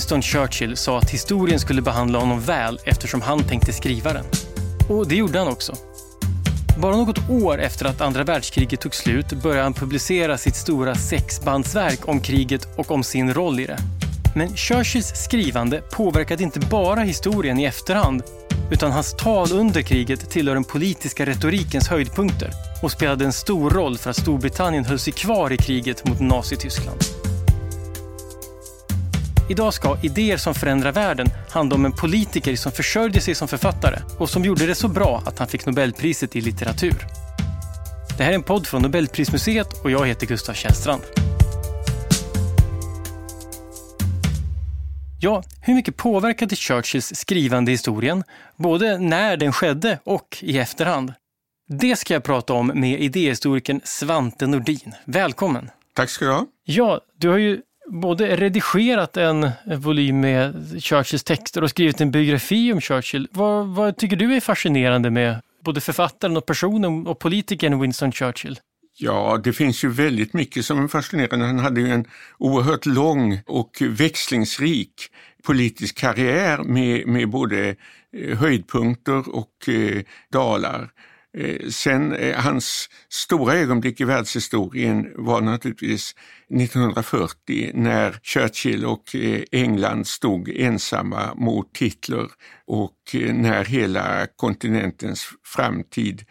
Winston Churchill sa att historien skulle behandla honom väl eftersom han tänkte skriva den. Och det gjorde han också. Bara något år efter att andra världskriget tog slut började han publicera sitt stora sexbandsverk om kriget och om sin roll i det. Men Churchills skrivande påverkade inte bara historien i efterhand, utan hans tal under kriget tillhör den politiska retorikens höjdpunkter och spelade en stor roll för att Storbritannien höll sig kvar i kriget mot Nazityskland. Idag ska idéer som förändrar världen handla om en politiker som försörjde sig som författare och som gjorde det så bra att han fick Nobelpriset i litteratur. Det här är en podd från Nobelprismuseet och jag heter Gustav Källstrand. Ja, hur mycket påverkade Churchills skrivande historien, både när den skedde och i efterhand? Det ska jag prata om med idéhistorikern Svante Nordin. Välkommen! Tack ska du ha. Ja, du har ju både redigerat en volym med Churchills texter och skrivit en biografi om Churchill. Vad tycker du är fascinerande med både författaren och personen och politikern Winston Churchill? Ja, det finns ju väldigt mycket som är fascinerande. Han hade ju en oerhört lång och växlingsrik politisk karriär med både höjdpunkter och dalar. Sen hans stora ögonblick i världshistorien var naturligtvis 1940 när Churchill och England stod ensamma mot Hitler och när hela kontinentens framtid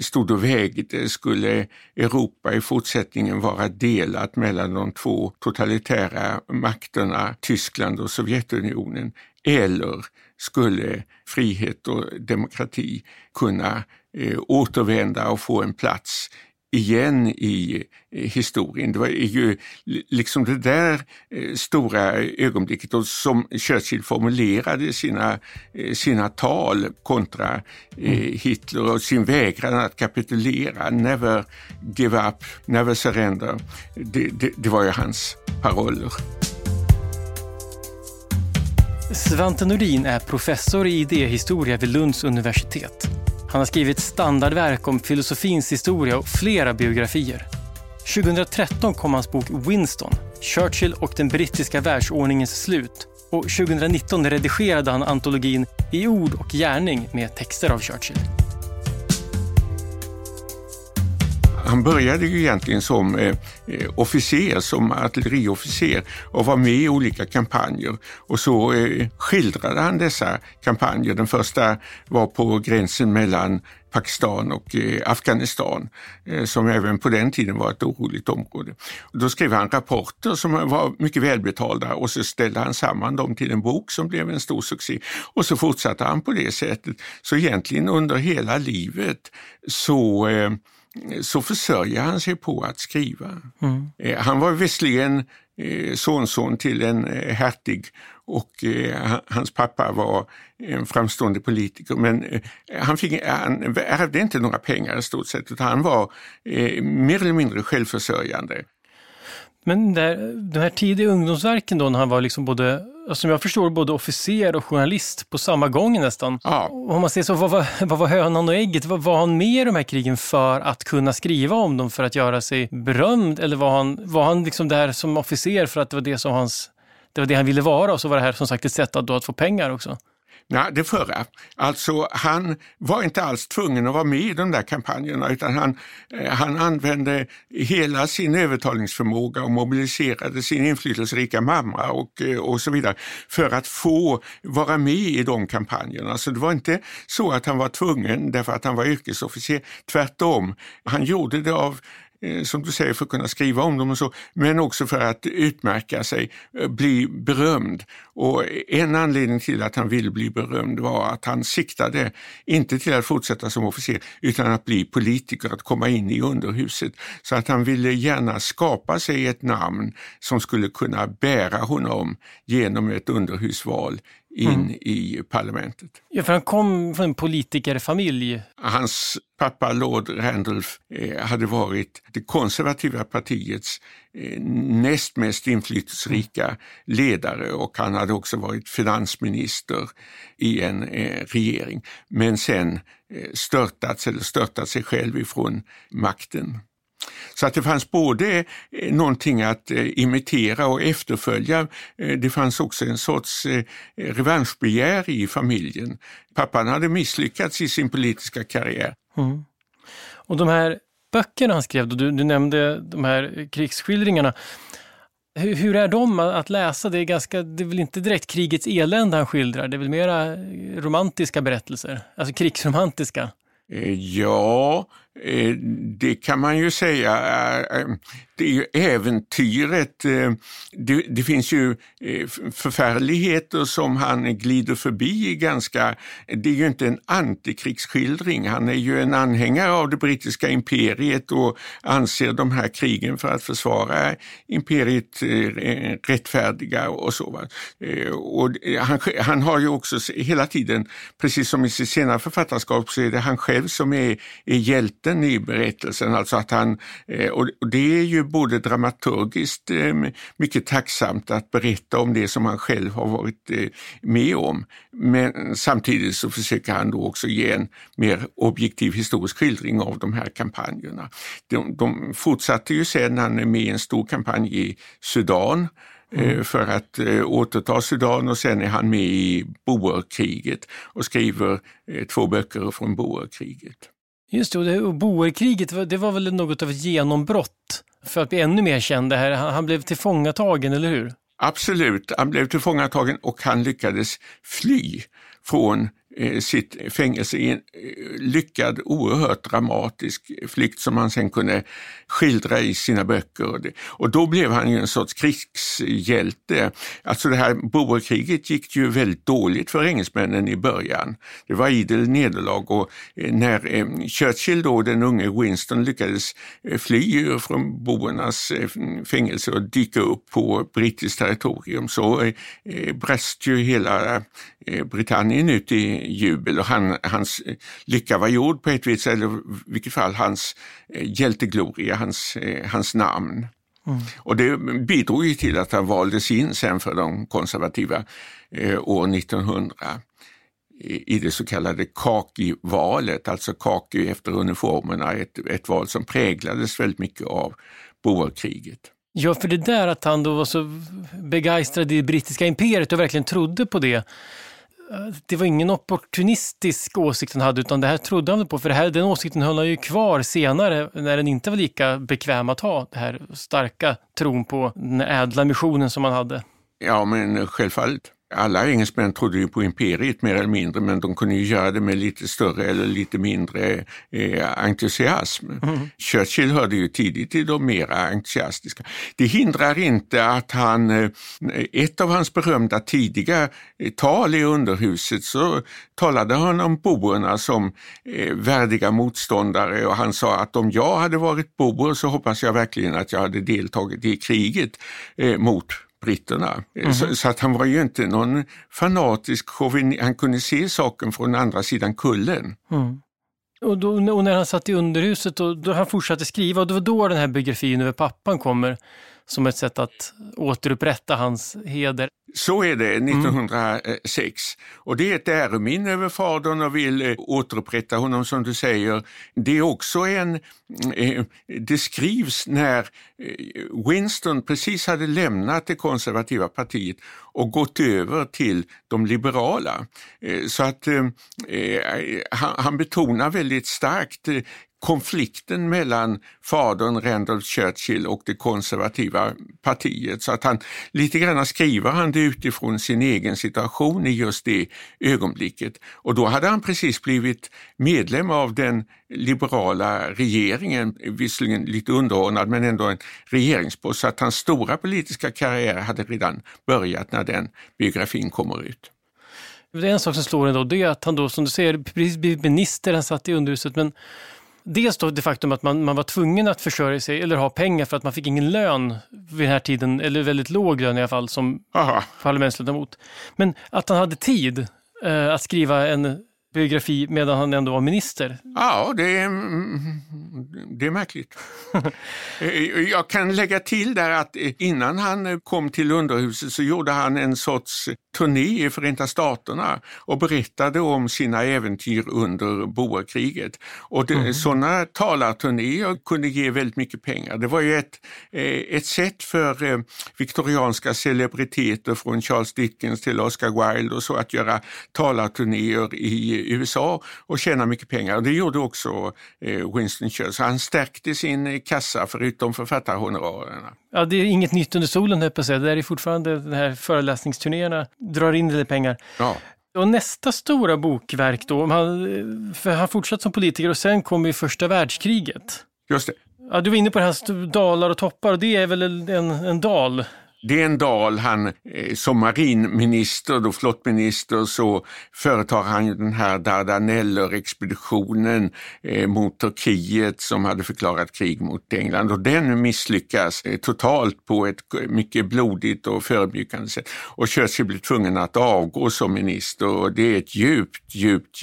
stod och vägde. Skulle Europa i fortsättningen vara delat mellan de två totalitära makterna, Tyskland och Sovjetunionen, eller skulle frihet och demokrati kunna återvända och få en plats igen i historien? Det var ju liksom det där stora ögonblicket och som Churchill formulerade sina tal kontra Hitler och sin vägran att kapitulera. Never give up, never surrender. Det var ju hans paroller. Svante Nordin är professor i idéhistoria vid Lunds universitet. Han har skrivit standardverk om filosofins historia och flera biografier. 2013 kom hans bok Winston, Churchill och den brittiska världsordningens slut. Och 2019 redigerade han antologin I ord och gärning med texter av Churchill. Han började ju egentligen som officer, som artilleriofficer och var med i olika kampanjer. Och så skildrade han dessa kampanjer. Den första var på gränsen mellan Pakistan och Afghanistan, som även på den tiden var ett oroligt område. Då skrev han rapporter som var mycket välbetalda och så ställde han samman dem till en bok som blev en stor succé. Och så fortsatte han på det sättet. Så egentligen under hela livet så försörjer han sig på att skriva. Mm. Han var visserligen sonson till en hertig och hans pappa var en framstående politiker, men han ärvde inte några pengar i stort sett, utan han var mer eller mindre självförsörjande. Men de här tidiga ungdomsverken då, när han var liksom både, som jag förstår, både officer och journalist på samma gång nästan. Ja. Om man ser så, vad var hönan och ägget? Var han med i de här krigen för att kunna skriva om dem, för att göra sig berömd? Eller var han liksom där som officer för att det var det som det var det han ville vara, och så var det här som sagt ett sätt att få pengar också? Nej, det förra. Alltså han var inte alls tvungen att vara med i de där kampanjerna, utan han använde hela sin övertalningsförmåga och mobiliserade sin inflytelserika mamma och så vidare för att få vara med i de kampanjerna. Så det var inte så att han var tvungen därför att han var yrkesofficer. Tvärtom, han gjorde det av, som du säger, för att kunna skriva om dem och så, men också för att utmärka sig, bli berömd. Och en anledning till att han ville bli berömd var att han siktade inte till att fortsätta som officer, utan att bli politiker, att komma in i underhuset. Så att han ville gärna skapa sig ett namn som skulle kunna bära honom genom ett underhusval in i parlamentet. Ja, för han kom från en politikerfamilj. Hans pappa Lord Randolph hade varit det konservativa partiets näst mest inflytelserika ledare, och han hade också varit finansminister i en regering, men sen störtat sig själv ifrån makten. Så att det fanns både någonting att imitera och efterfölja. Det fanns också en sorts revanschbegär i familjen. Pappan hade misslyckats i sin politiska karriär. Mm. Och de här böckerna han skrev, du nämnde de här krigsskildringarna. Hur är de att läsa? Det är väl inte direkt krigets elände han skildrar, det är väl mera romantiska berättelser, alltså krigsromantiska. Ja, det kan man ju säga. Det är ju äventyret. Det finns ju förfärligheter som han glider förbi ganska. Det är ju inte en antikrigsskildring. Han är ju en anhängare av det brittiska imperiet och anser de här krigen för att försvara imperiet rättfärdiga och så. Och han har ju också hela tiden, precis som i sitt senare författarskap, så är det han själv som är hjälten i berättelsen. Alltså att han, och det är ju både dramaturgiskt mycket tacksamt att berätta om det som han själv har varit med om. Men samtidigt så försöker han då också ge en mer objektiv historisk skildring av de här kampanjerna. De fortsatte ju sedan, han är med i en stor kampanj i Sudan. Mm. För att återta Sudan, och sen är han med i Boerkriget och skriver 2 böcker från Boerkriget. Just det, och Boerkriget, det var väl något av ett genombrott för att bli ännu mer känd det här. Han blev tillfångatagen, eller hur? Absolut, han blev tillfångatagen och han lyckades fly från sitt fängelse i en lyckad, oerhört dramatisk flykt som han sen kunde skildra i sina böcker. Och då blev han ju en sorts krigshjälte. Alltså det här Boerkriget gick ju väldigt dåligt för engelsmännen i början. Det var idel nederlag, och när Churchill då, den unge Winston, lyckades fly från boernas fängelse och dyka upp på brittiskt territorium, så brast ju hela Britannien ut i jubel, och hans lycka var gjord på ett vis, eller i vilket fall hans hjältegloria, hans namn. Mm. Och det bidrog ju till att han valdes in sen för de konservativa år 1900 i det så kallade Khaki-valet, alltså Khaki efter uniformerna, ett val som präglades väldigt mycket av Boerkriget. Ja, för det där att han då var så begeistrad i det brittiska imperiet och verkligen trodde på det. Det var ingen opportunistisk åsikt han hade, utan det här trodde han på. För det här, den åsikten höll han ju kvar senare när den inte var lika bekväm att ha. Det här starka tron på den ädla missionen som han hade. Ja, men självfallet. Alla engelsmän trodde ju på imperiet mer eller mindre, men de kunde ju göra det med lite större eller lite mindre entusiasm. Mm. Churchill hörde ju tidigt till de mer entusiastiska. Det hindrar inte att han, ett av hans berömda tidiga tal i underhuset, så talade han om boerna som värdiga motståndare, och han sa att om jag hade varit boer så hoppas jag verkligen att jag hade deltagit i kriget mot britterna. Mm-hmm. Så att han var ju inte någon fanatisk chauvinist. Han kunde se saken från andra sidan kullen. Mm. Och när han satt i underhuset och då han fortsatte skriva, och det var då den här biografin över pappan kommer som ett sätt att återupprätta hans heder. Så är det 1906. Mm. Och det är ett äreminne över fadern och vill återupprätta honom, som du säger. Det är också det skrivs när Winston precis hade lämnat det konservativa partiet och gått över till de liberala. Så att han betonar väldigt starkt konflikten mellan fadern Randolph Churchill och det konservativa partiet, så att han lite grann skriver han det utifrån sin egen situation i just det ögonblicket, och då hade han precis blivit medlem av den liberala regeringen, visserligen lite underordnad men ändå en regeringspost, så att hans stora politiska karriär hade redan börjat när den biografin kommer ut. Det är en sak som slår ändå, det är att han då, som du säger, precis blev minister, han satt i underhuset, men dels då det faktum att man var tvungen att försörja sig eller ha pengar för att man fick ingen lön vid den här tiden, eller väldigt låg lön i alla fall som parlamentsledamot. Men att han hade tid att skriva en biografi medan han ändå var minister. Ja, det är det är märkligt. Jag kan lägga till där att innan han kom till underhuset så gjorde han en sorts turné i Förenta Staterna och berättade om sina äventyr under Boerkriget. Och sådana talarturnéer kunde ge väldigt mycket pengar. Det var ju ett sätt för viktorianska celebriteter från Charles Dickens till Oscar Wilde och så att göra talarturnéer i USA och tjäna mycket pengar. Och det gjorde också Winston Churchill. Han stärkte sin kassa förutom författarhonorarerna. Ja, det är inget nytt under solen, höll på att säga. Det är fortfarande de här föreläsningsturnéerna drar in lite pengar. Ja. Och nästa stora bokverk då, han fortsatt som politiker och sen kom ju första världskriget. Just det. Ja, du var inne på hans dalar och toppar och det är väl en dal. Det är en dal. Han som marinminister, då flottminister, så företar han ju den här Dardanellerexpeditionen mot Turkiet som hade förklarat krig mot England. Och den misslyckas totalt på ett mycket blodigt och förödmjukande sätt. Och Churchill blir tvungen att avgå som minister och det är ett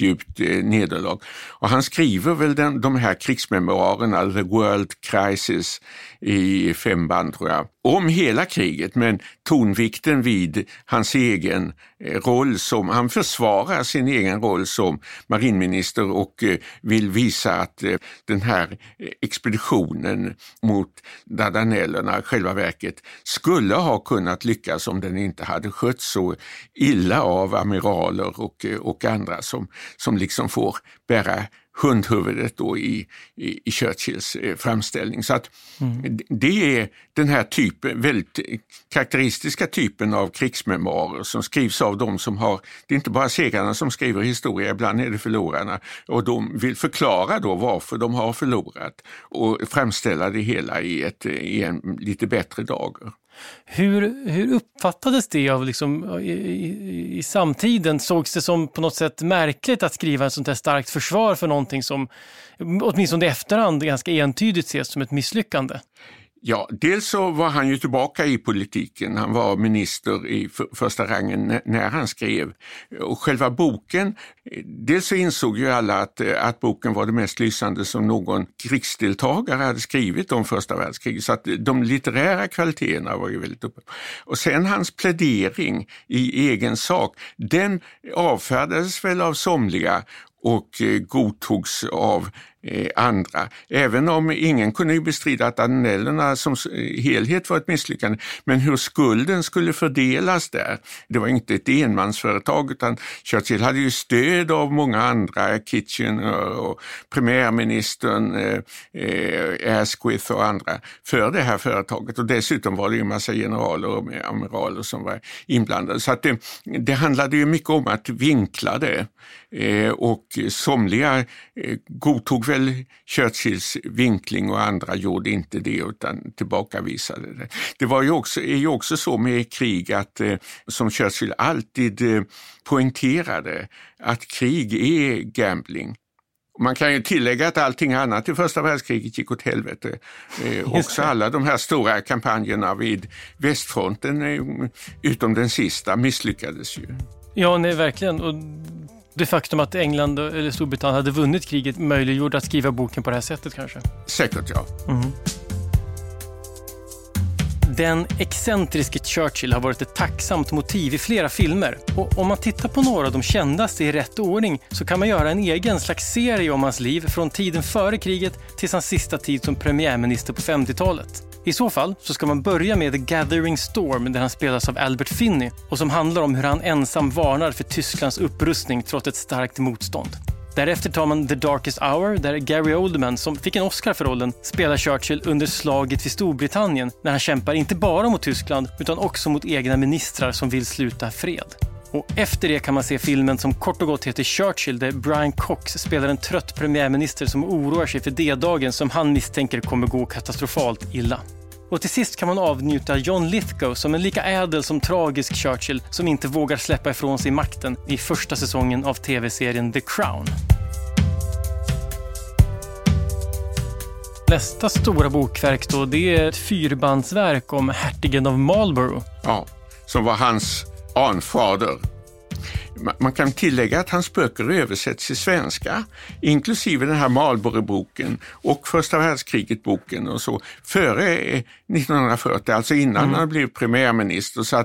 djupt nederlag. Och han skriver väl de här krigsmemoarerna, The World Crisis, i 5 band tror jag, om hela kriget, men tonvikten vid hans egen roll som, han försvarar sin egen roll som marinminister och vill visa att den här expeditionen mot Dardanellerna, själva verket, skulle ha kunnat lyckas om den inte hade skötts så illa av amiraler och andra som liksom får bära hundhuvudet då i Churchills framställning. Så att det är den här typen, väldigt karaktäristiska typen av krigsmemoarer som skrivs av de som har, det är inte bara segrarna som skriver historia, ibland är det förlorarna och de vill förklara då varför de har förlorat och framställa det hela i en lite bättre dager. Hur uppfattades det av liksom, i samtiden? Sågs det som på något sätt märkligt att skriva ett sånt här starkt försvar för någonting som åtminstone i efterhand ganska entydigt ses som ett misslyckande? Ja, dels så var han ju tillbaka i politiken. Han var minister i första rangen när han skrev. Och själva boken, dels så insåg ju alla att boken var det mest lysande som någon krigsdeltagare hade skrivit om första världskriget. Så att de litterära kvaliteterna var ju väldigt uppe. Och sen hans plädering i egen sak, den avfärdades väl av somliga och godtogs av andra. Även om ingen kunde ju bestrida att Dardanellerna som helhet var ett misslyckande, men hur skulden skulle fördelas där. Det var inte ett enmansföretag utan Churchill hade ju stöd av många andra, Kitchener och premiärministern Asquith och andra för det här företaget och dessutom var det ju en massa generaler och amiraler som var inblandade. Så att det handlade ju mycket om att vinkla det och somliga godtog väl Churchills vinkling och andra gjorde inte det utan tillbakavisade det. Det var ju är ju också så med krig att som Churchill alltid poängterade att krig är gambling. Man kan ju tillägga att allting annat i första världskriget gick åt helvete. Också alla de här stora kampanjerna vid västfronten utom den sista misslyckades ju. Ja, nej, verkligen. Och det faktum att England eller Storbritannien hade vunnit kriget möjliggjorde att skriva boken på det här sättet kanske? Säkert, ja. Mm. Den excentriske Churchill har varit ett tacksamt motiv i flera filmer. Och om man tittar på några av de kändaste i rätt ordning så kan man göra en egen slags serie om hans liv från tiden före kriget till hans sista tid som premiärminister på 50-talet. I så fall så ska man börja med The Gathering Storm där han spelas av Albert Finney och som handlar om hur han ensam varnar för Tysklands upprustning trots ett starkt motstånd. Därefter tar man The Darkest Hour där Gary Oldman, som fick en Oscar för rollen, spelar Churchill under slaget vid Storbritannien när han kämpar inte bara mot Tyskland utan också mot egna ministrar som vill sluta fred. Och efter det kan man se filmen som kort och gott heter Churchill där Brian Cox spelar en trött premiärminister som oroar sig för D-dagen som han misstänker kommer gå katastrofalt illa. Och till sist kan man avnjuta John Lithgow som en lika ädel som tragisk Churchill som inte vågar släppa ifrån sig makten i första säsongen av tv-serien The Crown. Nästa stora bokverk då, det är ett 4-bandsverk om hertigen av Marlborough. Ja, som var hans anfader. Man kan tillägga att hans böcker översätts till svenska, inklusive den här Marlborough-boken och första världskriget-boken och så, före 1940, alltså innan han blev premiärminister. Så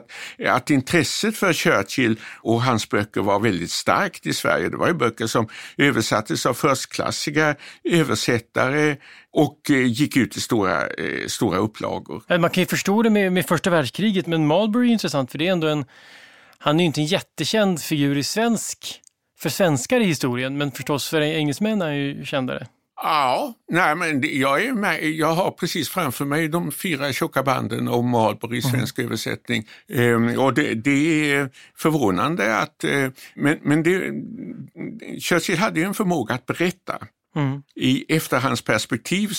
att intresset för Churchill och hans böcker var väldigt starkt i Sverige. Det var ju böcker som översattes av förstklassiga översättare och gick ut i stora upplagor. Man kan ju förstå det med första världskriget, men Marlborough är intressant för det är ändå han är ju inte en jättekänd figur för svenskar i historien, men förstås för engelsmän är han ju kändare. Ja, nej, men jag har precis framför mig de 4 tjocka banden om Marlborough i svensk översättning. Och det är förvånande att... Men Churchill hade ju en förmåga att berätta. I efterhandsperspektiv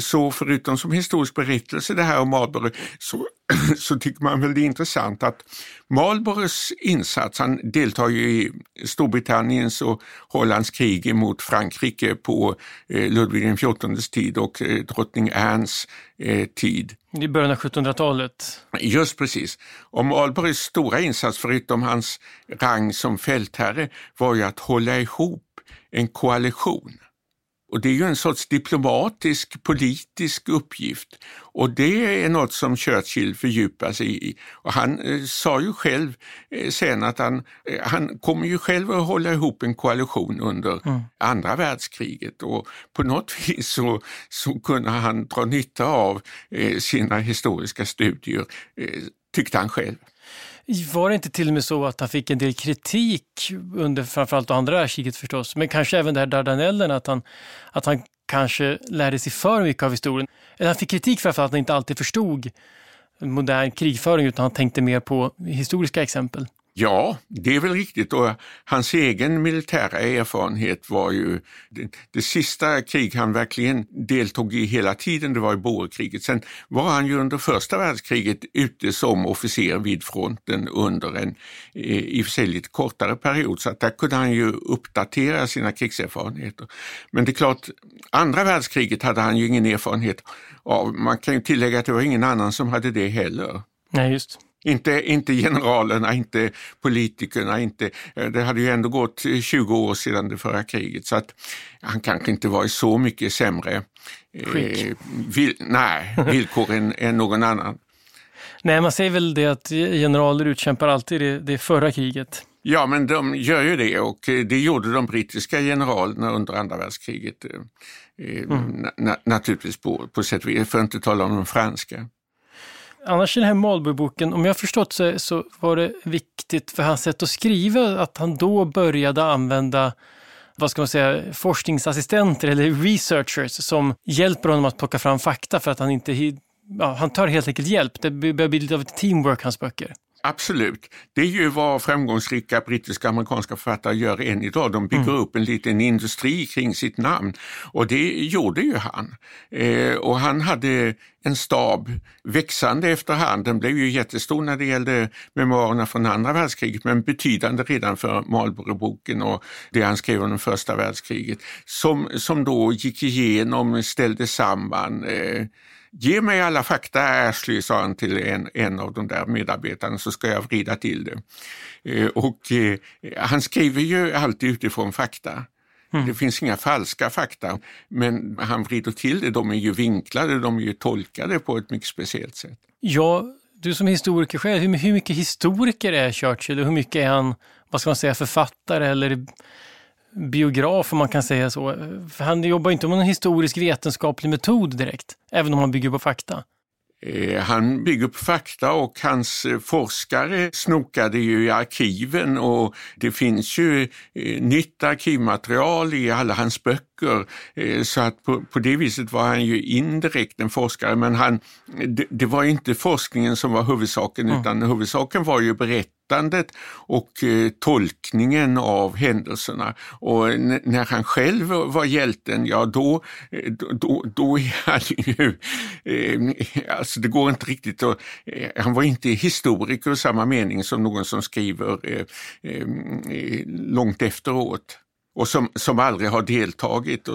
så förutom som historisk berättelse det här om Marlborough så tycker man väl det är intressant att Marlboroughs insats, han deltar ju i Storbritanniens och Hollands krig mot Frankrike på Ludvig XIVs tid och drottning Annes tid. I början av 1700-talet. Just precis. Och Marlboroughs stora insats förutom hans rang som fältherre var ju att hålla ihop en koalition. Och det är ju en sorts diplomatisk, politisk uppgift. Och det är något som Churchill fördjupar sig i. Och han sa ju själv sen att han kommer ju själv att hålla ihop en koalition under andra världskriget. Och på något vis så kunde han dra nytta av sina historiska studier, tyckte han själv. Var det inte till och med så att han fick en del kritik under framförallt andra världskriget förstås, men kanske även det här Dardanellerna, att han kanske lärde sig för mycket av historien? Eller han fick kritik för att han inte alltid förstod modern krigföring utan han tänkte mer på historiska exempel. Ja, det är väl riktigt, och hans egen militära erfarenhet var ju det sista krig han verkligen deltog i hela tiden, det var i Boerkriget. Sen var han ju under första världskriget ute som officer vid fronten under en i och för sig lite kortare period, så att där kunde han ju uppdatera sina krigserfarenheter. Men det är klart, andra världskriget hade han ju ingen erfarenhet av. Man kan ju tillägga att det var ingen annan som hade det heller. Nej, just. Inte generalerna, inte politikerna, det hade ju ändå gått 20 år sedan det förra kriget, så att han kanske inte var i så mycket sämre villkor än någon annan. Nej, man säger väl det att generaler utkämpar alltid det förra kriget. Ja, men de gör ju det, och det gjorde de brittiska generalerna under andra världskriget naturligtvis på sätt och vis, för att inte tala om de franska. Annars i den här Marlborough-boken, om jag förstått så var det viktigt för hans sätt att skriva att han då började använda, vad ska man säga, forskningsassistenter eller researchers som hjälper honom att plocka fram fakta, för att han han tar helt enkelt hjälp. Det börjar bli lite av ett teamwork, hans böcker. Absolut. Det är ju vad framgångsrika brittiska och amerikanska författare gör än idag. De bygger upp en liten industri kring sitt namn, och det gjorde ju han. Och han hade en stab växande efterhand. Den blev ju jättestor när det gällde memoarerna från andra världskriget, men betydande redan för Marlborough-boken och det han skrev om första världskriget. Som då gick igenom, ställde samman... Ge mig alla fakta, Ashley, sa han till en av de där medarbetarna, så ska jag vrida till det. Och han skriver ju alltid utifrån fakta. Det finns inga falska fakta, men han vrider till det. De är ju vinklade, de är ju tolkade på ett mycket speciellt sätt. Ja, du som historiker själv, hur mycket historiker är Churchill och hur mycket är han, vad ska man säga, författare eller... biograf, om man kan säga så. För han jobbar inte med en historisk vetenskaplig metod direkt, även om han bygger på fakta. Han bygger på fakta, och hans forskare snokade ju i arkiven, och det finns ju nytt arkivmaterial i alla hans böcker, så att på det viset var han ju indirekt en forskare, men det var ju inte forskningen som var huvudsaken, utan huvudsaken var ju berättandet och tolkningen av händelserna. Och när han själv var hjälten, ja då är han ju... Alltså det går inte riktigt att... Han var inte historiker i samma mening som någon som skriver långt efteråt och som aldrig har deltagit.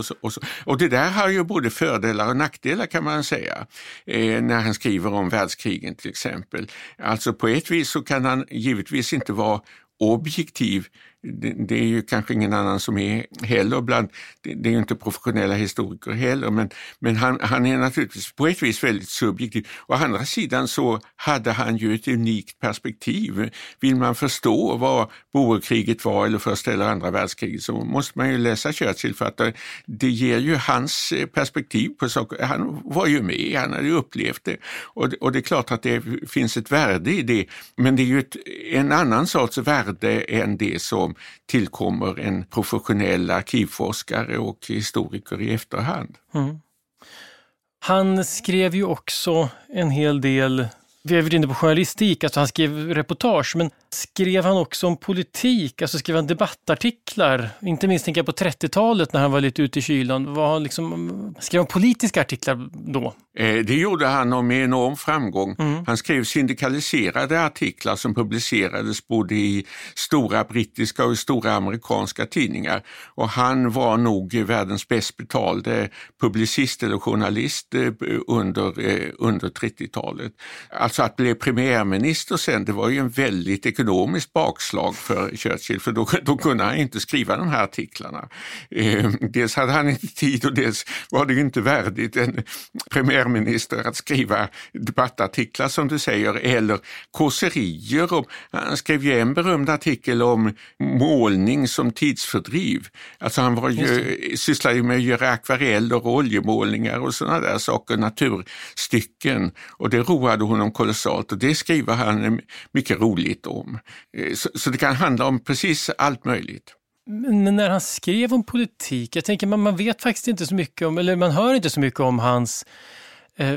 Och det där har ju både fördelar och nackdelar, kan man säga, när han skriver om världskrigen till exempel. Alltså på ett vis så kan han givetvis inte vara objektiv. Det är ju kanske ingen annan som är heller bland, det är ju inte professionella historiker heller, men han är naturligtvis på ett vis väldigt subjektiv. Å andra sidan så hade han ju ett unikt perspektiv. Vill man förstå vad Boerkriget var eller första eller andra världskriget så måste man ju läsa Churchill, för att det ger ju hans perspektiv på saker. Han var ju med, han hade ju upplevt det, och det är klart att det finns ett värde i det, men det är ju en annan sorts värde än det som tillkommer en professionell arkivforskare och historiker i efterhand. Mm. Han skrev ju också en hel del, vi är inne på journalistik, alltså han skrev reportage, men skrev han också om politik, alltså skrev han debattartiklar, inte minst tänker jag på 30-talet när han var lite ute i kylan. Var han liksom, skrev han politiska artiklar då? Det gjorde han med enorm framgång. Mm. Han skrev syndikaliserade artiklar som publicerades både i stora brittiska och stora amerikanska tidningar. Och han var nog världens bäst betalde publicist eller journalist under 30-talet. Alltså att bli premiärminister sen, det var ju en väldigt ekonomiskt bakslag för Churchill, för då kunde han inte skriva de här artiklarna. Dels hade han inte tid, och dels var det ju inte värdigt en premiärminister att skriva debattartiklar som du säger, eller kåserier. Han skrev ju en berömd artikel om målning som tidsfördriv. Alltså han var ju, sysslade ju med att göra akvareller och oljemålningar och sådana där saker, naturstycken, och det roade honom kolossalt, och det skriver han mycket roligt om. Så det kan handla om precis allt möjligt. Men när han skrev om politik, jag tänker man vet faktiskt inte så mycket om, eller man hör inte så mycket om hans,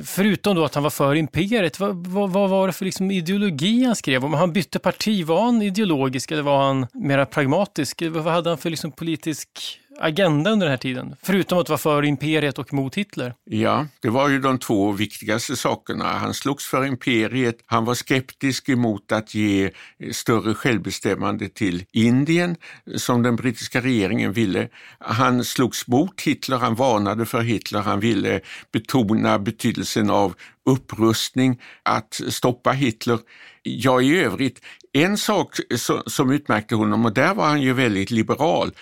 förutom då att han var för imperiet, vad var det för liksom ideologi han skrev om? Han bytte parti, var han ideologisk eller var han mera pragmatisk? Vad hade han för liksom politisk agenda under den här tiden, förutom att vara för imperiet och mot Hitler? Ja, det var ju de två viktigaste sakerna. Han slogs för imperiet, han var skeptisk emot att ge större självbestämmande till Indien som den brittiska regeringen ville. Han slogs mot Hitler, han varnade för Hitler, han ville betona betydelsen av upprustning, att stoppa Hitler. Ja, i övrigt, en sak som utmärkte honom, och där var han ju väldigt liberal,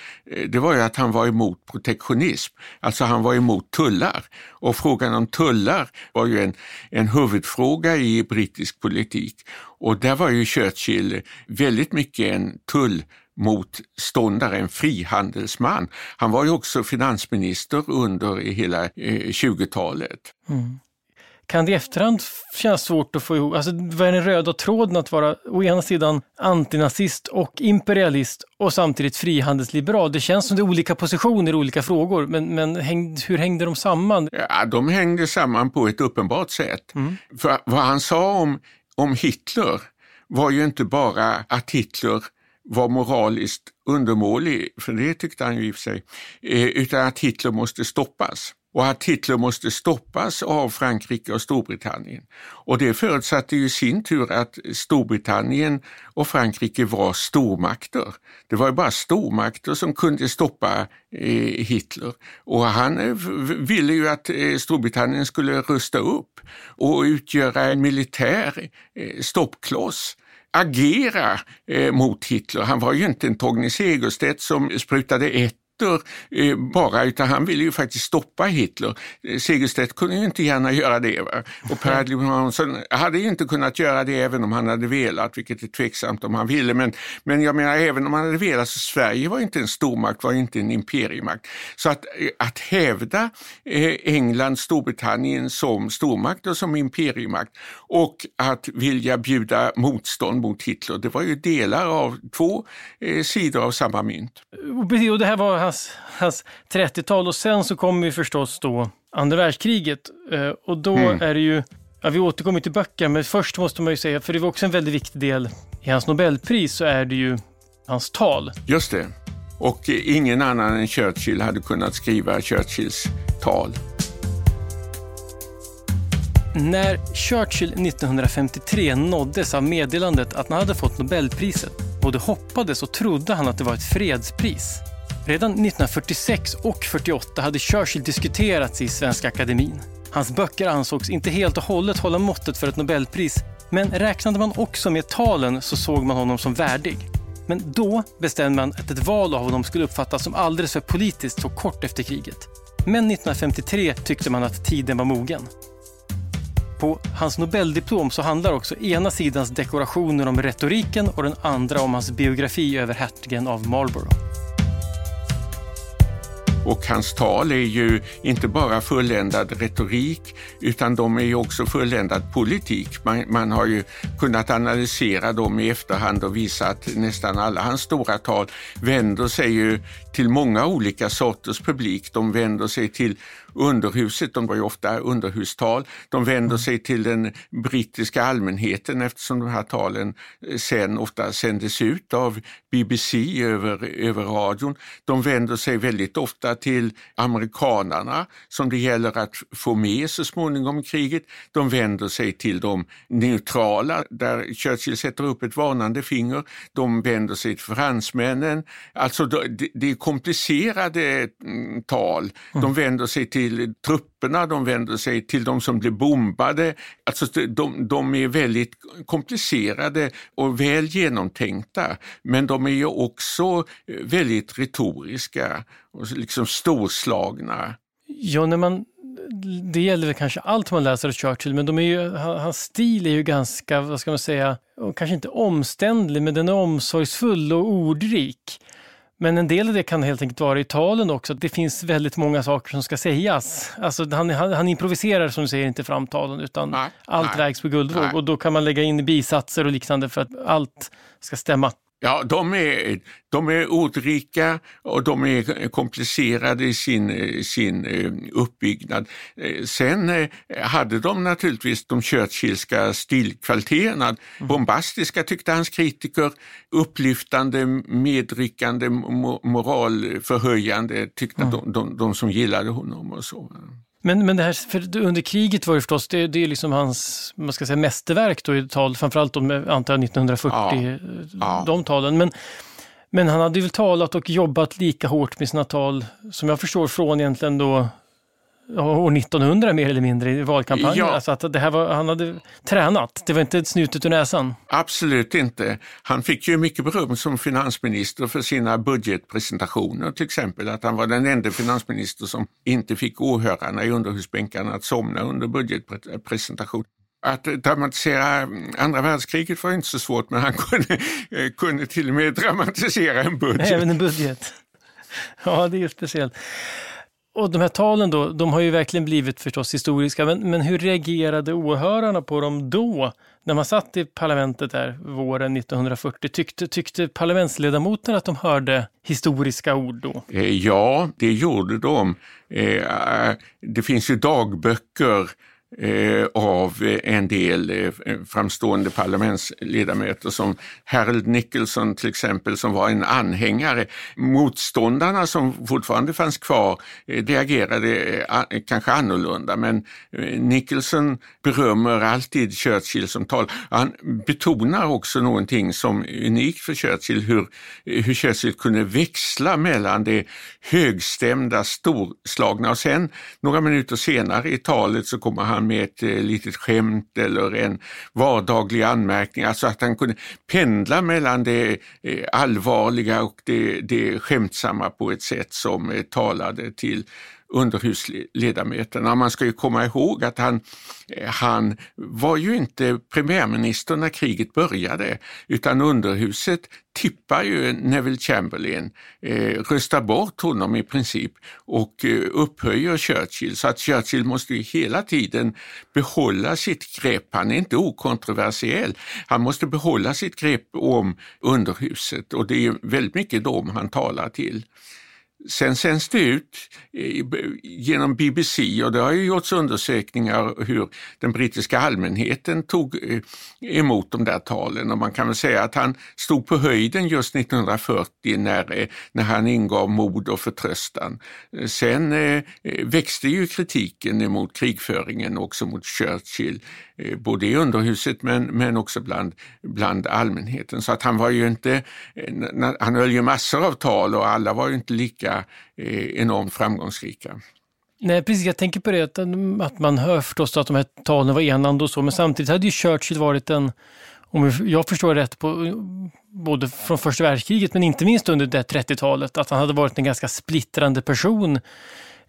det var ju att han var emot protektionism. Alltså han var emot tullar. Och frågan om tullar var ju en huvudfråga i brittisk politik. Och där var ju Churchill väldigt mycket en tullmotståndare, en frihandelsman. Han var ju också finansminister under hela 20-talet. Mm. Kan det i efterhand kännas svårt att få ihop? Alltså, vad är den röda tråden att vara å ena sidan antinazist och imperialist och samtidigt frihandelsliberal? Det känns som det är olika positioner i olika frågor, men hur hängde de samman? Ja, de hängde samman på ett uppenbart sätt. Mm. För vad han sa om Hitler var ju inte bara att Hitler var moraliskt undermålig, för det tyckte han ju i och för sig, utan att Hitler måste stoppas. Och att Hitler måste stoppas av Frankrike och Storbritannien. Och det förutsatte ju i sin tur att Storbritannien och Frankrike var stormakter. Det var ju bara stormakter som kunde stoppa Hitler. Och han ville ju att Storbritannien skulle rusta upp och utgöra en militär stoppkloss. Agera mot Hitler. Han var ju inte en Torgny Segerstedt som sprutade utan han ville ju faktiskt stoppa Hitler. Segerstedt kunde ju inte gärna göra det, va? Och Per Hansson hade ju inte kunnat göra det även om han hade velat, vilket är tveksamt om han ville, men jag menar även om han hade velat, så Sverige var inte en stormakt, var inte en imperiemakt. Så att hävda England, Storbritannien som stormakt och som imperiemakt, och att vilja bjuda motstånd mot Hitler, det var ju delar av två sidor av samma mynt. Och det här var hans 30-tal, och sen så kommer ju förstås då andra världskriget, och då är det ju, ja, vi återkommer till böcker, men först måste man ju säga, för det var också en väldigt viktig del i hans Nobelpris, så är det ju hans tal. Just det, och ingen annan än Churchill hade kunnat skriva Churchills tal. När Churchill 1953 nåddes av meddelandet att han hade fått Nobelpriset, både hoppades och trodde han att det var ett fredspris. Redan 1946 och 48 hade Churchill diskuterats i Svenska Akademin. Hans böcker ansågs inte helt och hållet hålla måttet för ett Nobelpris, men räknade man också med talen så såg man honom som värdig. Men då bestämde man att ett val av honom skulle uppfattas som alldeles för politiskt så kort efter kriget. Men 1953 tyckte man att tiden var mogen. På hans Nobeldiplom så handlar också ena sidans dekorationer om retoriken och den andra om hans biografi över hertigen av Marlborough. Och hans tal är ju inte bara fulländad retorik utan de är ju också fulländad politik. Man har ju kunnat analysera dem i efterhand och visa att nästan alla hans stora tal vänder sig ju till många olika sorters publik. De vänder sig till underhuset, de var ju ofta underhustal. De vänder sig till den brittiska allmänheten eftersom de här talen sen ofta sändes ut av BBC över radion. De vänder sig väldigt ofta till amerikanarna som det gäller att få med så småningom kriget. De vänder sig till de neutrala där Churchill sätter upp ett varnande finger. De vänder sig till fransmännen. Alltså det är komplicerade tal. De vänder sig till trupperna, de vänder sig till de som blir bombade. Alltså de är väldigt komplicerade och väl genomtänkta, men de är ju också väldigt retoriska och liksom storslagna. Ja, det gäller väl kanske allt man läser av Churchill, men hans stil är ju ganska, vad ska man säga, kanske inte omständlig, men den är omsorgsfull och ordrik. Men en del av det kan helt enkelt vara i talen också. Det finns väldigt många saker som ska sägas. Alltså han improviserar, som du säger, inte fram talen utan allt vägs på guldvåg. Och då kan man lägga in bisatser och liknande för att allt ska stämma. Ja, de är ordrika och de är komplicerade i sin uppbyggnad. Sen hade de naturligtvis de Churchillska stilkvaliteterna. Bombastiska tyckte hans kritiker, upplyftande, medryckande, moralförhöjande tyckte de som gillade honom och så. Men det här, för under kriget var det förstås, det är liksom hans, man ska säga, mästerverk då i tal, framförallt de, antar jag, 1940, de talen. Men han hade väl talat och jobbat lika hårt med sina tal, som jag förstår, från egentligen då år 1900 mer eller mindre i valkampanjen. Ja. Alltså att han hade tränat, det var inte ett snutet ur näsan. Absolut inte. Han fick ju mycket beröm som finansminister för sina budgetpresentationer till exempel. Att han var den enda finansminister som inte fick åhörarna i underhusbänkarna att somna under budgetpresentationen. Att dramatisera andra världskriget var inte så svårt, men han kunde till och med dramatisera en budget. Även en budget. Ja, det är ju speciellt. Och de här talen då, de har ju verkligen blivit förstås historiska, men hur reagerade åhörarna på dem då? När man satt i parlamentet där våren 1940, tyckte parlamentsledamoten att de hörde historiska ord då? Ja, det gjorde de. Det finns ju dagböcker av en del framstående parlamentsledamöter, som Harold Nicholson till exempel, som var en anhängare. Motståndarna som fortfarande fanns kvar reagerade kanske annorlunda, men Nicholson berömmer alltid Churchill som tal. Han betonar också någonting som är unikt för Churchill, hur Churchill kunde växla mellan det högstämda, storslagna, och sen några minuter senare i talet så kommer han med ett litet skämt eller en vardaglig anmärkning. Alltså att han kunde pendla mellan det allvarliga och det skämtsamma på ett sätt som talade till underhusledamöterna. Man ska ju komma ihåg att han var ju inte premiärminister när kriget började, utan underhuset tippar ju Neville Chamberlain, röstar bort honom i princip och upphöjer Churchill. Så att Churchill måste ju hela tiden behålla sitt grepp. Han är inte okontroversiell. Han måste behålla sitt grepp om underhuset, och det är ju väldigt mycket dem han talar till. Sen sänds det ut genom BBC, och det har ju gjorts undersökningar hur den brittiska allmänheten tog emot de där talen, och man kan väl säga att han stod på höjden just 1940 när han ingav mod och förtröstan. Sen växte ju kritiken emot krigföringen också mot Churchill, både i underhuset men också bland allmänheten. Så att han var ju inte, han höll ju massor av tal och alla var ju inte lika enormt framgångsrika. Nej, precis. Jag tänker på det att man hör förstås att de här talen var enande och så, men samtidigt hade ju Churchill varit en, om jag förstår rätt, på, både från första världskriget men inte minst under det 30-talet, att han hade varit en ganska splittrande person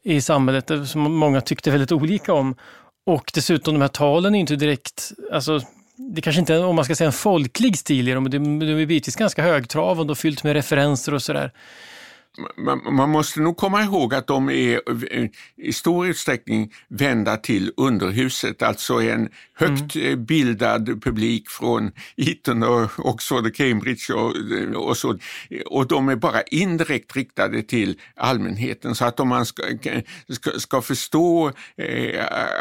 i samhället som många tyckte väldigt olika om. Och dessutom de här talen är inte direkt, alltså, det kanske inte är, om man ska säga, en folklig stil i dem, men de är bitvis ganska högtravande och fyllt med referenser och sådär. Man måste nog komma ihåg att de är i stor utsträckning vända till underhuset, alltså en högt bildad publik från Eton och Oxford och Cambridge och så, och de är bara indirekt riktade till allmänheten, så att om man ska förstå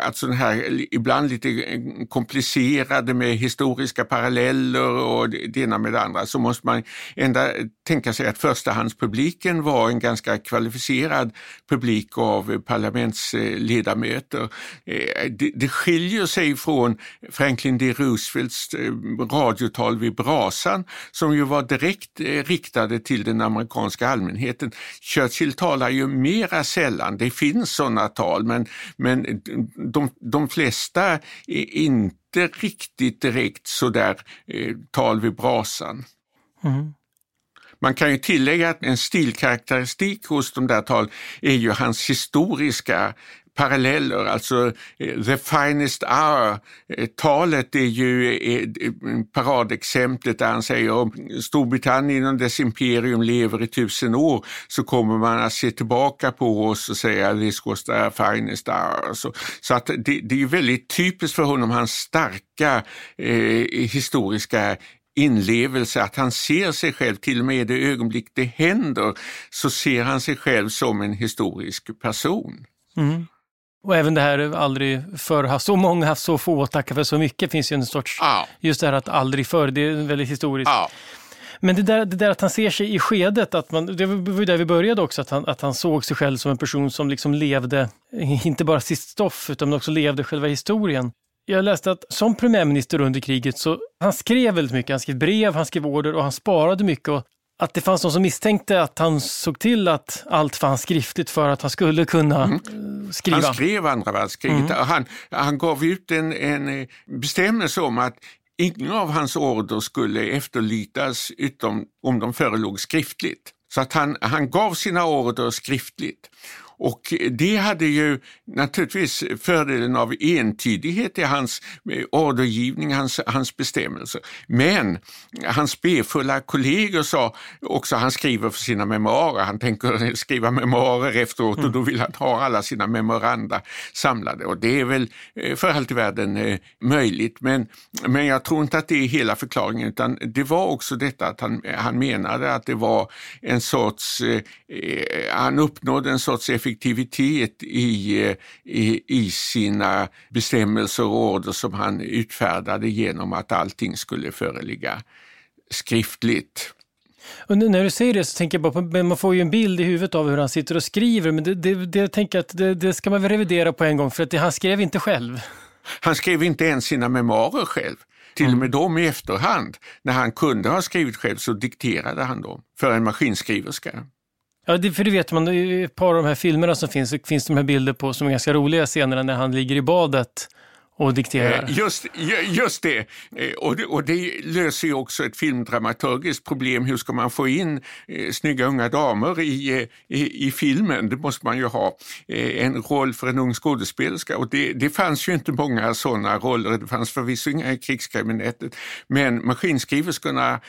att sådana här ibland lite komplicerade med historiska paralleller och det ena med det andra, så måste man ändå tänka sig att förstahandspubliken var en ganska kvalificerad publik av parlamentsledamöter. Det skiljer sig från Franklin D. Roosevelts radiotal vid brasan, som ju var direkt riktade till den amerikanska allmänheten. Churchill talar ju mera sällan, det finns sådana tal, men de flesta är inte riktigt direkt sådär tal vid brasan. Mm. Man kan ju tillägga att en stilkaraktäristik hos de där tal är ju hans historiska paralleller, alltså The Finest Hour. Talet är ju paradexemplet där han säger om Storbritannien och dess imperium lever i 1000 år, så kommer man att se tillbaka på oss och säga this was the finest hour. Så att det är ju väldigt typiskt för honom, hans starka historiska inlevelse, att han ser sig själv, till och med det ögonblick det händer så ser han sig själv som en historisk person. Mm. Och även det här aldrig förr, haft så många, haft så få, tacka för så mycket, finns ju en sorts, just det här att aldrig förr, det är väldigt historiskt. Men det där att han ser sig i skedet, att man, det var där vi började också, att han såg sig själv som en person som liksom levde, inte bara sitt stoff utan också levde själva historien. Jag läste att som premiärminister under kriget så han skrev väldigt mycket, han skrev brev, han skrev order och han sparade mycket, och att det fanns någon som misstänkte att han såg till att allt fanns skriftligt för att han skulle kunna skriva. Han skrev andra världskriget. Han gav ut en bestämmelse om att ingen av hans order skulle efterlydas utom om de förelåg skriftligt. Så att han gav sina order skriftligt. Och det hade ju naturligtvis fördelen av entydighet i hans ordergivning, hans bestämmelser. Men hans befulla kollegor sa också, han skriver för sina memoarer, han tänker skriva memoarer efteråt och då vill han ha alla sina memoranda samlade. Och det är väl för allt i världen möjligt, men jag tror inte att det är hela förklaringen, utan det var också detta att han menade att det var en sorts, han uppnådde en sorts effektivitet i sina bestämmelser och order som han utfärdade genom att allting skulle föreligga skriftligt. Och när du säger det så tänker jag bara på, man får ju en bild i huvudet av hur han sitter och skriver, men det jag tänker att det ska man väl revidera på en gång, för att han skrev inte själv. Han skrev inte ens sina memoarer själv. Till och med dem i efterhand, när han kunde ha skrivit själv, så dikterade han dem för en maskinskriverska. Ja, för det vet man, i ett par av de här filmerna som finns de här bilder på som är ganska roliga scener när han ligger i badet och dikterar. Just det. Och det löser ju också ett filmdramaturgiskt problem. Hur ska man få in snygga unga damer i filmen? Det måste man ju ha en roll för en ung skådespelerska. Och det fanns ju inte många sådana roller. Det fanns förvisso inga i krigskabinettet. Men maskinskriverskorna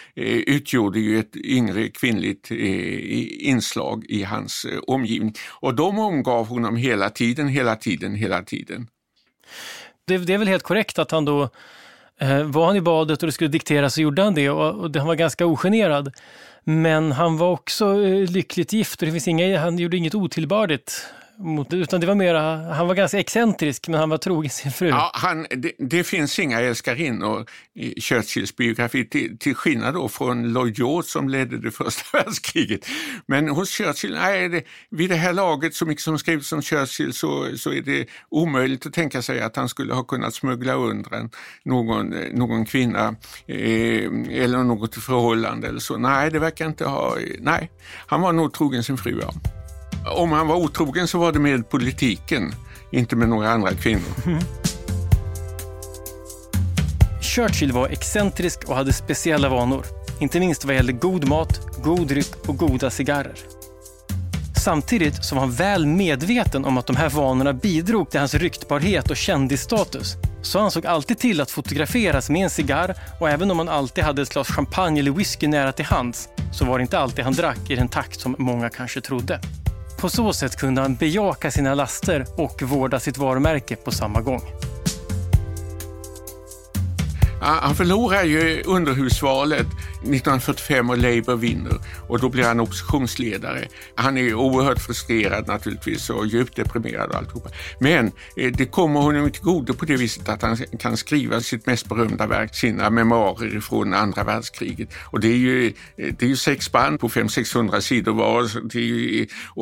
utgjorde ju ett yngre kvinnligt inslag i hans omgivning. Och de omgav honom hela tiden. Det är väl helt korrekt att han då var han i badet och det skulle diktera, så gjorde han det, och han var ganska ogenerad. Men han var också lyckligt gift, och det finns han gjorde inget otillbörligt mot, utan det var mera, han var ganska excentrisk, men han var trogen sin fru. Ja, det finns inga älskarinnor i Churchills biografi, till skillnad då från Lloyd George som ledde det första världskriget. Men hos Churchill, vid det här laget, så mycket som skrivs om Churchill, så är det omöjligt att tänka sig att han skulle ha kunnat smuggla undan någon kvinna eller något förhållande eller så. Nej, det verkar inte ha. Nej, han var nog trogen sin fru, ja. Om han var otrogen så var det med politiken, inte med några andra kvinnor. Churchill var excentrisk och hade speciella vanor, inte minst vad gällde god mat, god dryck och goda cigarrer. Samtidigt så var han väl medveten om att de här vanorna bidrog till hans ryktbarhet och kändisstatus, så han såg alltid till att fotograferas med en cigarr, och även om han alltid hade ett glas champagne eller whisky nära till hands, så var det inte alltid han drack i den takt som många kanske trodde. På så sätt kunde han bejaka sina laster och vårda sitt varumärke på samma gång. Han förlorar ju underhusvalet 1945 och Labour vinner, och då blir han oppositionsledare. Han är oerhört frustrerad naturligtvis och djupt deprimerad och alltihopa. Men det kommer honom till godo på det viset att han kan skriva sitt mest berömda verk, sina memoarer från andra världskriget. Och det är ju 6 band på 500-600 sidor var,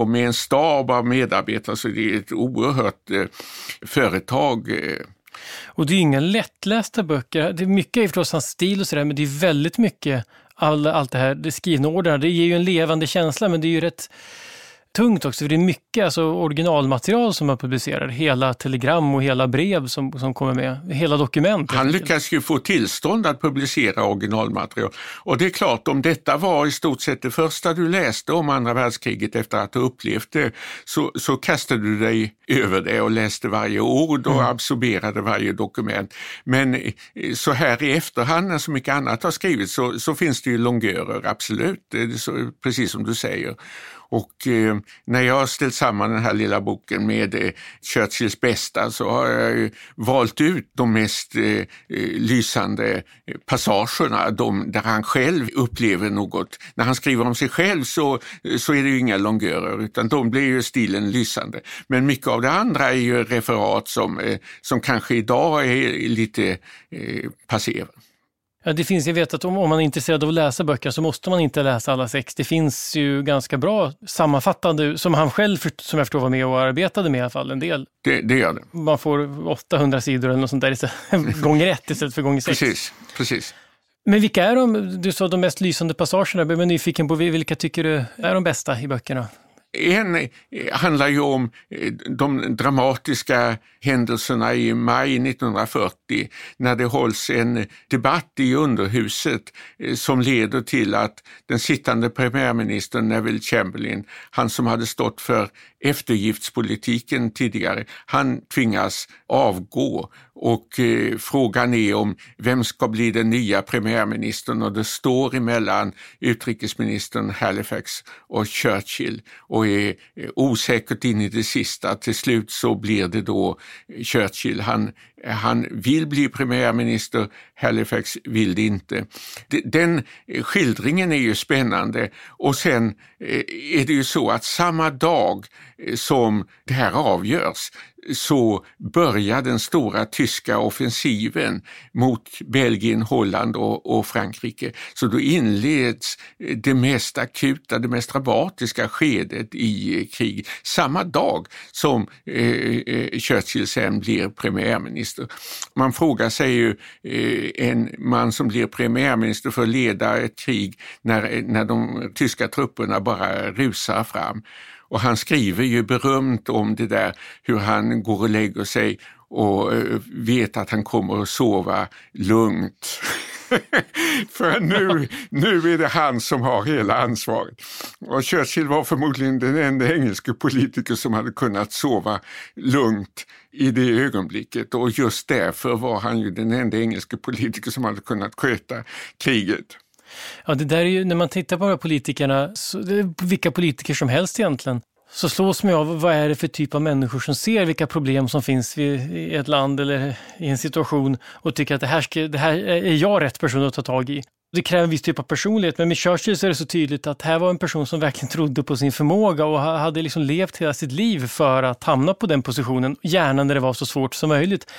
och med en stab av medarbetare, så det är ett oerhört företag. Och det är ju inga lättlästa böcker. Det är mycket förstås hans stil och sådär, men det är väldigt mycket allt det här, det skrivna ordet. Det ger ju en levande känsla, men det är ju rätt tungt också, för det är mycket alltså originalmaterial som man publicerar. Hela telegram och hela brev som kommer med, hela dokument. Han lyckas ju få tillstånd att publicera originalmaterial. Och det är klart, om detta var i stort sett det första du läste om andra världskriget efter att du upplevt det, så kastade du dig över det och läste varje ord och absorberade varje dokument. Men så här i efterhand, när så mycket annat har skrivits, så finns det ju longörer, absolut. Så, precis som du säger. Och när jag har ställt samman den här lilla boken med Churchills bästa, så har jag valt ut de mest lysande passagerna, där han själv upplever något. När han skriver om sig själv så är det ju inga longörer, utan de blir ju stilen lysande. Men mycket av det andra är ju referat som kanske idag är lite passé. Ja, det finns, jag vet att om man är intresserad av att läsa böcker, så måste man inte läsa alla 6. Det finns ju ganska bra sammanfattande, som han själv, som jag förstår, var med och arbetade med i alla fall en del. Det gör det. Man får 800 sidor eller något sånt där, gånger 1 istället för gånger 6. Precis. Men vilka är de, du sa de mest lysande passagerna, men jag är nyfiken på vilka tycker du är de bästa i böckerna? En handlar ju om de dramatiska händelserna i maj 1940, när det hålls en debatt i underhuset som leder till att den sittande premiärministern Neville Chamberlain, han som hade stått för eftergiftspolitiken tidigare, han tvingas avgå. Och frågan är om vem ska bli den nya premiärministern, och det står emellan utrikesministern Halifax och Churchill, och är osäkert in i det sista. Till slut så blir det då Churchill. Han vill bli premiärminister, Halifax vill det inte. Den skildringen är ju spännande, och sen är det ju så att samma dag som det här avgörs, så börjar den stora tyska offensiven mot Belgien, Holland och Frankrike. Så då inleds det mest akuta, det mest dramatiska skedet i krig. Samma dag som Churchill sen blir premiärminister. Man frågar sig ju, en man som blir premiärminister för att leda ett krig när de tyska trupperna bara rusar fram. Och han skriver ju berömt om det där, hur han går och lägger sig och vet att han kommer att sova lugnt. För nu är det han som har hela ansvaret. Och Churchill var förmodligen den enda engelska politiker som hade kunnat sova lugnt i det ögonblicket. Och just därför var han ju den enda engelska politiker som hade kunnat sköta kriget. Ja, det där är ju, när man tittar på politikerna, vilka politiker som helst egentligen, så slås man av vad är det för typ av människor som ser vilka problem som finns i ett land eller i en situation och tycker att det här är jag rätt person att ta tag i. Det kräver en viss typ av personlighet, men med Churchill så är det så tydligt att här var en person som verkligen trodde på sin förmåga och hade liksom levt hela sitt liv för att hamna på den positionen, gärna när det var så svårt som möjligt.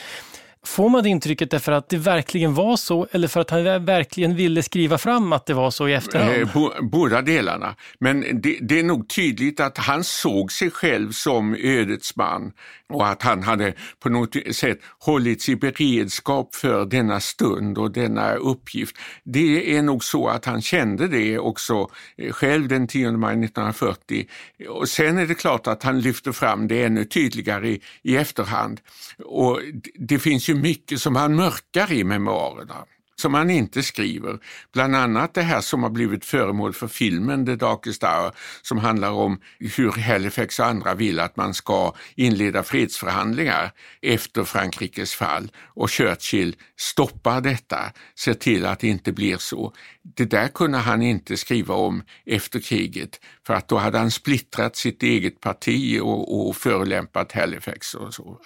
Får man det intrycket därför att det verkligen var så, eller för att han verkligen ville skriva fram att det var så i efterhand? Båda delarna. Men det är nog tydligt att han såg sig själv som ödets man, och att han hade på något sätt hållits i beredskap för denna stund och denna uppgift. Det är nog så att han kände det också själv den 10 maj 1940. Och sen är det klart att han lyfter fram det ännu tydligare i efterhand. Och det finns ju mycket, mycket som han mörkar i memoarerna, som han inte skriver. Bland annat det här som har blivit föremål för filmen The Darkest Hour, som handlar om hur Halifax och andra vill att man ska inleda fredsförhandlingar efter Frankrikes fall. Och Churchill stoppar detta, ser till att det inte blir så. Det där kunde han inte skriva om efter kriget, för att då hade han splittrat sitt eget parti och förolämpat Halifax och så.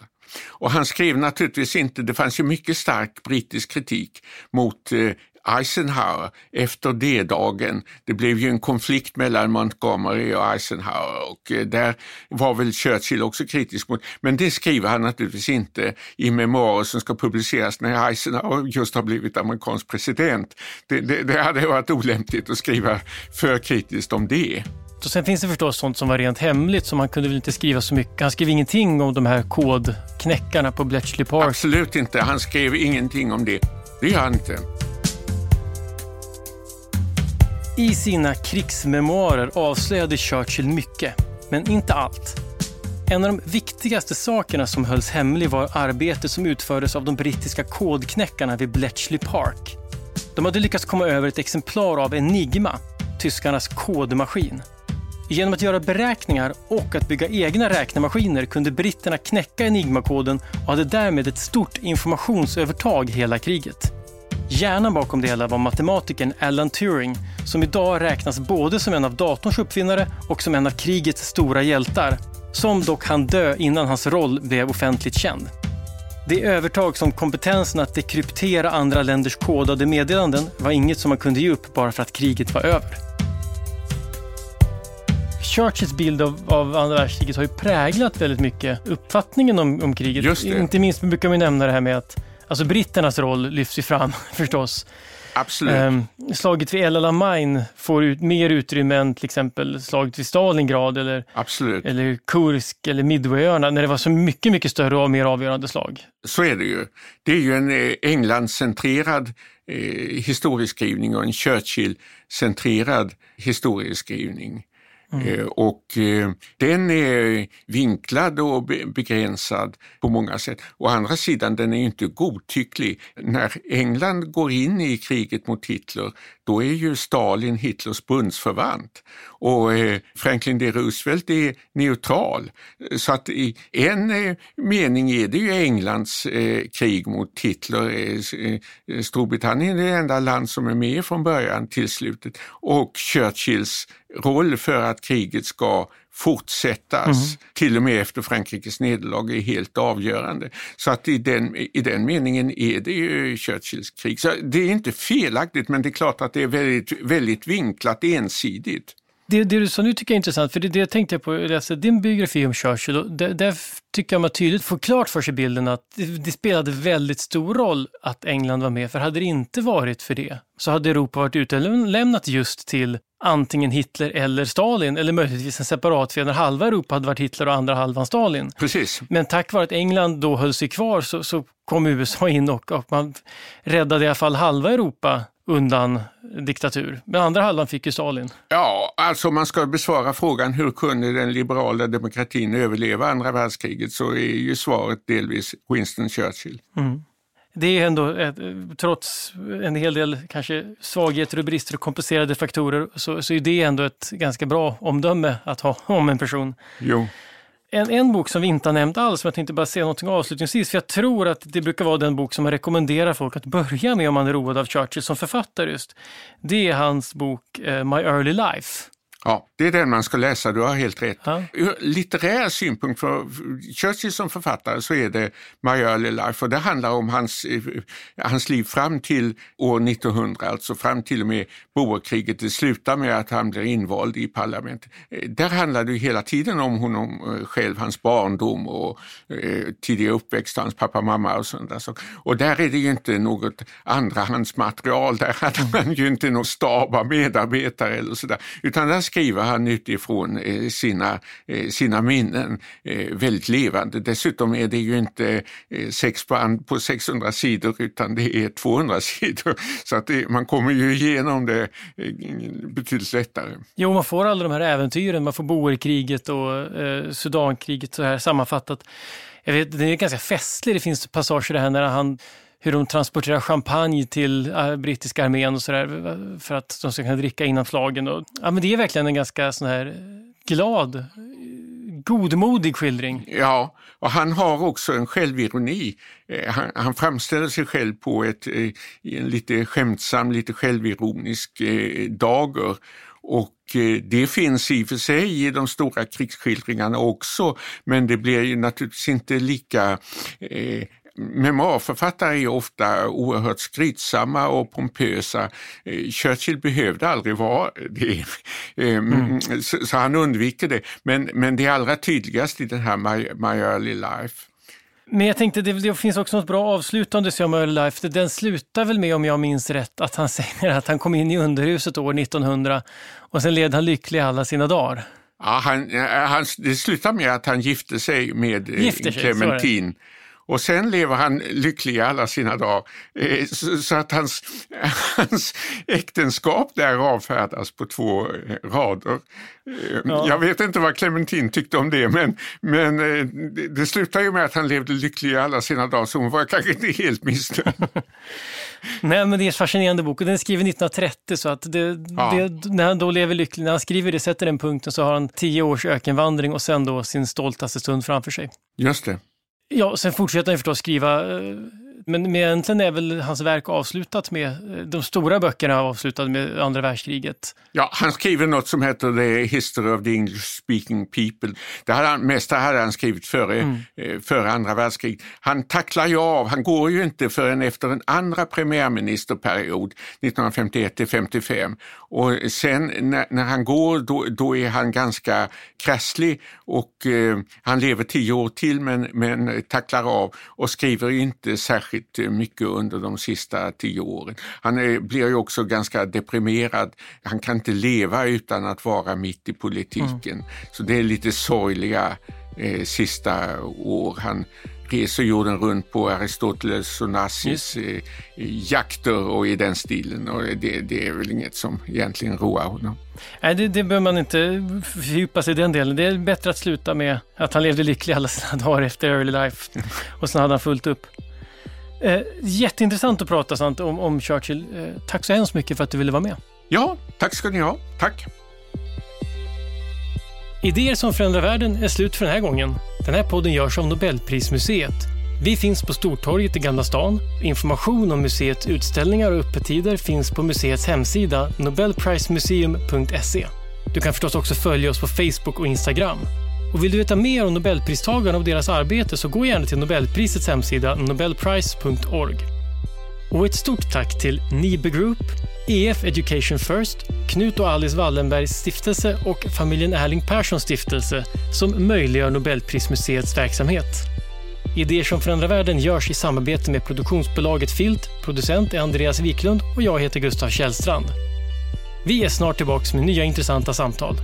Och han skrev naturligtvis inte, det fanns ju mycket stark brittisk kritik mot Eisenhower efter D-dagen. Det blev ju en konflikt mellan Montgomery och Eisenhower, och där var väl Churchill också kritisk mot. Men det skriver han naturligtvis inte i memoarer som ska publiceras när Eisenhower just har blivit amerikansk president. Det hade varit olämpligt att skriva för kritiskt om det. Och sen finns det förstås sånt som var rent hemligt, som han kunde väl inte skriva så mycket. Han skrev ingenting om de här kodknäckarna på Bletchley Park. Absolut inte, han skrev ingenting om det. Det gör han inte. I sina krigsmemoarer avslöjade Churchill mycket, men inte allt. En av de viktigaste sakerna som hölls hemlig var arbetet som utfördes av de brittiska kodknäckarna vid Bletchley Park. De hade lyckats komma över ett exemplar av Enigma, tyskarnas kodmaskin. Genom att göra beräkningar och att bygga egna räknemaskiner kunde britterna knäcka Enigma-koden och hade därmed ett stort informationsövertag hela kriget. Hjärnan bakom det hela var matematikern Alan Turing, som idag räknas både som en av datorns uppfinnare och som en av krigets stora hjältar, som dock hann dö innan hans roll blev offentligt känd. Det övertag som kompetensen att dekryptera andra länders kodade meddelanden var inget som man kunde ge upp bara för att kriget var över. Churchills bild av andra världskriget har ju präglat väldigt mycket uppfattningen om kriget. Just det. Inte minst brukar man nämna det här med att alltså britternas roll lyfts ju fram förstås. Absolut. Slaget vid El Alamein får ut mer utrymme än till exempel slaget vid Stalingrad eller Kursk eller Midwayöarna, när det var så mycket, mycket större och mer avgörande slag. Så är det ju. Det är ju en England-centrerad historieskrivning och en Churchill-centrerad historieskrivning. Mm. Och den är vinklad och begränsad på många sätt. Å andra sidan, den är inte godtycklig. När England går in i kriget mot Hitler, då är ju Stalin Hitlers bundsförvant. Och Franklin D. Roosevelt är neutral. Så att i en mening är det ju Englands krig mot Hitler. Storbritannien är det enda land som är med från början till slutet. Och Churchills roll för att kriget ska fortsättas till och med efter Frankrikes nederlag är helt avgörande. Så att i den meningen är det ju Churchills krig. Så det är inte felaktigt, men det är klart att det är väldigt, väldigt vinklat, ensidigt. Det du sa nu tycker jag är intressant, för det tänkte jag på att läsa din biografi om Churchill, och där tycker jag man tydligt får klart för sig bilden att det spelade väldigt stor roll att England var med, för hade det inte varit för det så hade Europa varit utelämnat just till antingen Hitler eller Stalin, eller möjligtvis en separat, för när halva Europa hade varit Hitler och andra halvan Stalin. Precis. Men tack vare att England då höll sig kvar så kom USA in och man räddade i alla fall halva Europa undan diktatur. Men andra halvan fick ju Stalin. Ja, alltså man ska besvara frågan hur kunde den liberala demokratin överleva andra världskriget, så är ju svaret delvis Winston Churchill. Mm. Det är ändå, trots en hel del kanske svagheter och brister och komplicerade faktorer, så är det ändå ett ganska bra omdöme att ha om en person. Jo. En bok som vi inte har nämnt alls, som jag tänkte bara se någonting avslutningsvis, för jag tror att det brukar vara den bok som man rekommenderar folk att börja med om man är road av Churchill som författare just. Det är hans bok My Early Life. Ja, det är den man ska läsa, du har helt rätt. Ja. Ur litterär synpunkt för Churchill som författare så är det My Early Life, och det handlar om hans liv fram till år 1900, alltså fram till och med Boerkriget. Det slutar med att han blir invald i parlamentet. Där handlar det ju hela tiden om honom själv, hans barndom och tidiga uppväxt, hans pappa, mamma och sånt där. Och där är det ju inte något andrahandsmaterial, där hade man ju inte någon stab av medarbetare eller sådär, utan där skriver han utifrån sina minnen väldigt levande. Dessutom är det ju inte sex band på 600 sidor utan det är 200 sidor. Så att man kommer ju igenom det betydligt lättare. Jo, man får alla de här äventyren. Man får Boerkriget och Sudankriget så här sammanfattat. Jag vet, det är ganska festligt. Det finns passager där när han, hur de transporterar champagne till brittiska armén och sådär för att de ska kunna dricka innan flaggen. Och, ja, men det är verkligen en ganska sån här glad, godmodig skildring. Ja, och han har också en självironi. Han framställer sig själv på en lite skämtsam, lite självironisk dager. Och det finns i och för sig i de stora krigsskildringarna också, men det blir ju naturligtvis inte lika... Memoarförfattare är ofta oerhört skrytsamma och pompösa. Churchill behövde aldrig vara det. Så han undviker det. Men det är allra tydligast i den här My Early Life. Men jag tänkte, det finns också något bra avslutande i My Early Life. Den slutar väl med, om jag minns rätt, att han säger att han kom in i underhuset år 1900 och sen led han lycklig alla sina dagar. Ja, det slutar med att han gifte sig med Clementine. Och sen lever han lycklig i alla sina dagar, så att hans äktenskap där avfärdas på 2 rader. Ja. Jag vet inte vad Clementine tyckte om det, men det slutar ju med att han levde lycklig i alla sina dagar, så hon var kanske inte helt missnöjd. Nej, men det är en fascinerande bok, och den är skriven 1930, så att när han då lever lycklig, när han skriver det, sätter den punkten, så har han 10 års ökenvandring och sen då sin stoltaste stund framför sig. Just det. Ja, sen fortsätter han förstås skriva, men egentligen är väl hans verk avslutat med, de stora böckerna avslutade med andra världskriget. Ja, han skriver något som heter The History of the English Speaking People. Det mesta hade han skrivit före andra världskriget. Han tacklar ju av, han går ju inte förrän efter en andra premiärministerperiod, 1951-55. Och sen när han går, då är han ganska krasslig, och han lever 10 år till men tacklar av och skriver inte särskilt mycket under de sista 10 åren. Han blir ju också ganska deprimerad. Han kan inte leva utan att vara mitt i politiken. Så det är lite sorgliga sista år. Han reser jorden runt på Aristoteles och Nassis jakter och i den stilen, och det är väl inget som egentligen roar honom. Nej, det behöver man inte fördjupa sig i den delen. Det är bättre att sluta med att han levde lycklig alla sina dagar efter Early Life, och sen hade han fullt upp. Jätteintressant att prata sant om Churchill. Tack så hemskt mycket för att du ville vara med. Ja, tack ska ni ha. Tack. Idéer som förändrar världen är slut för den här gången. Den här podden görs av Nobelprismuseet. Vi finns på Stortorget i Gamla stan. Information om museets utställningar och öppettider finns på museets hemsida nobelprismuseum.se. Du kan förstås också följa oss på Facebook och Instagram. Och vill du veta mer om Nobelpristagarna och deras arbete, så gå gärna till Nobelprisets hemsida nobelprize.org. Och ett stort tack till Nibe Group, EF Education First, Knut och Alice Wallenbergs stiftelse och familjen Erling Perssons stiftelse, som möjliggör Nobelprismuseets verksamhet. Idéer som förändrar världen görs i samarbete med produktionsbolaget Filt. Producent är Andreas Wiklund och jag heter Gustav Källstrand. Vi är snart tillbaka med nya intressanta samtal.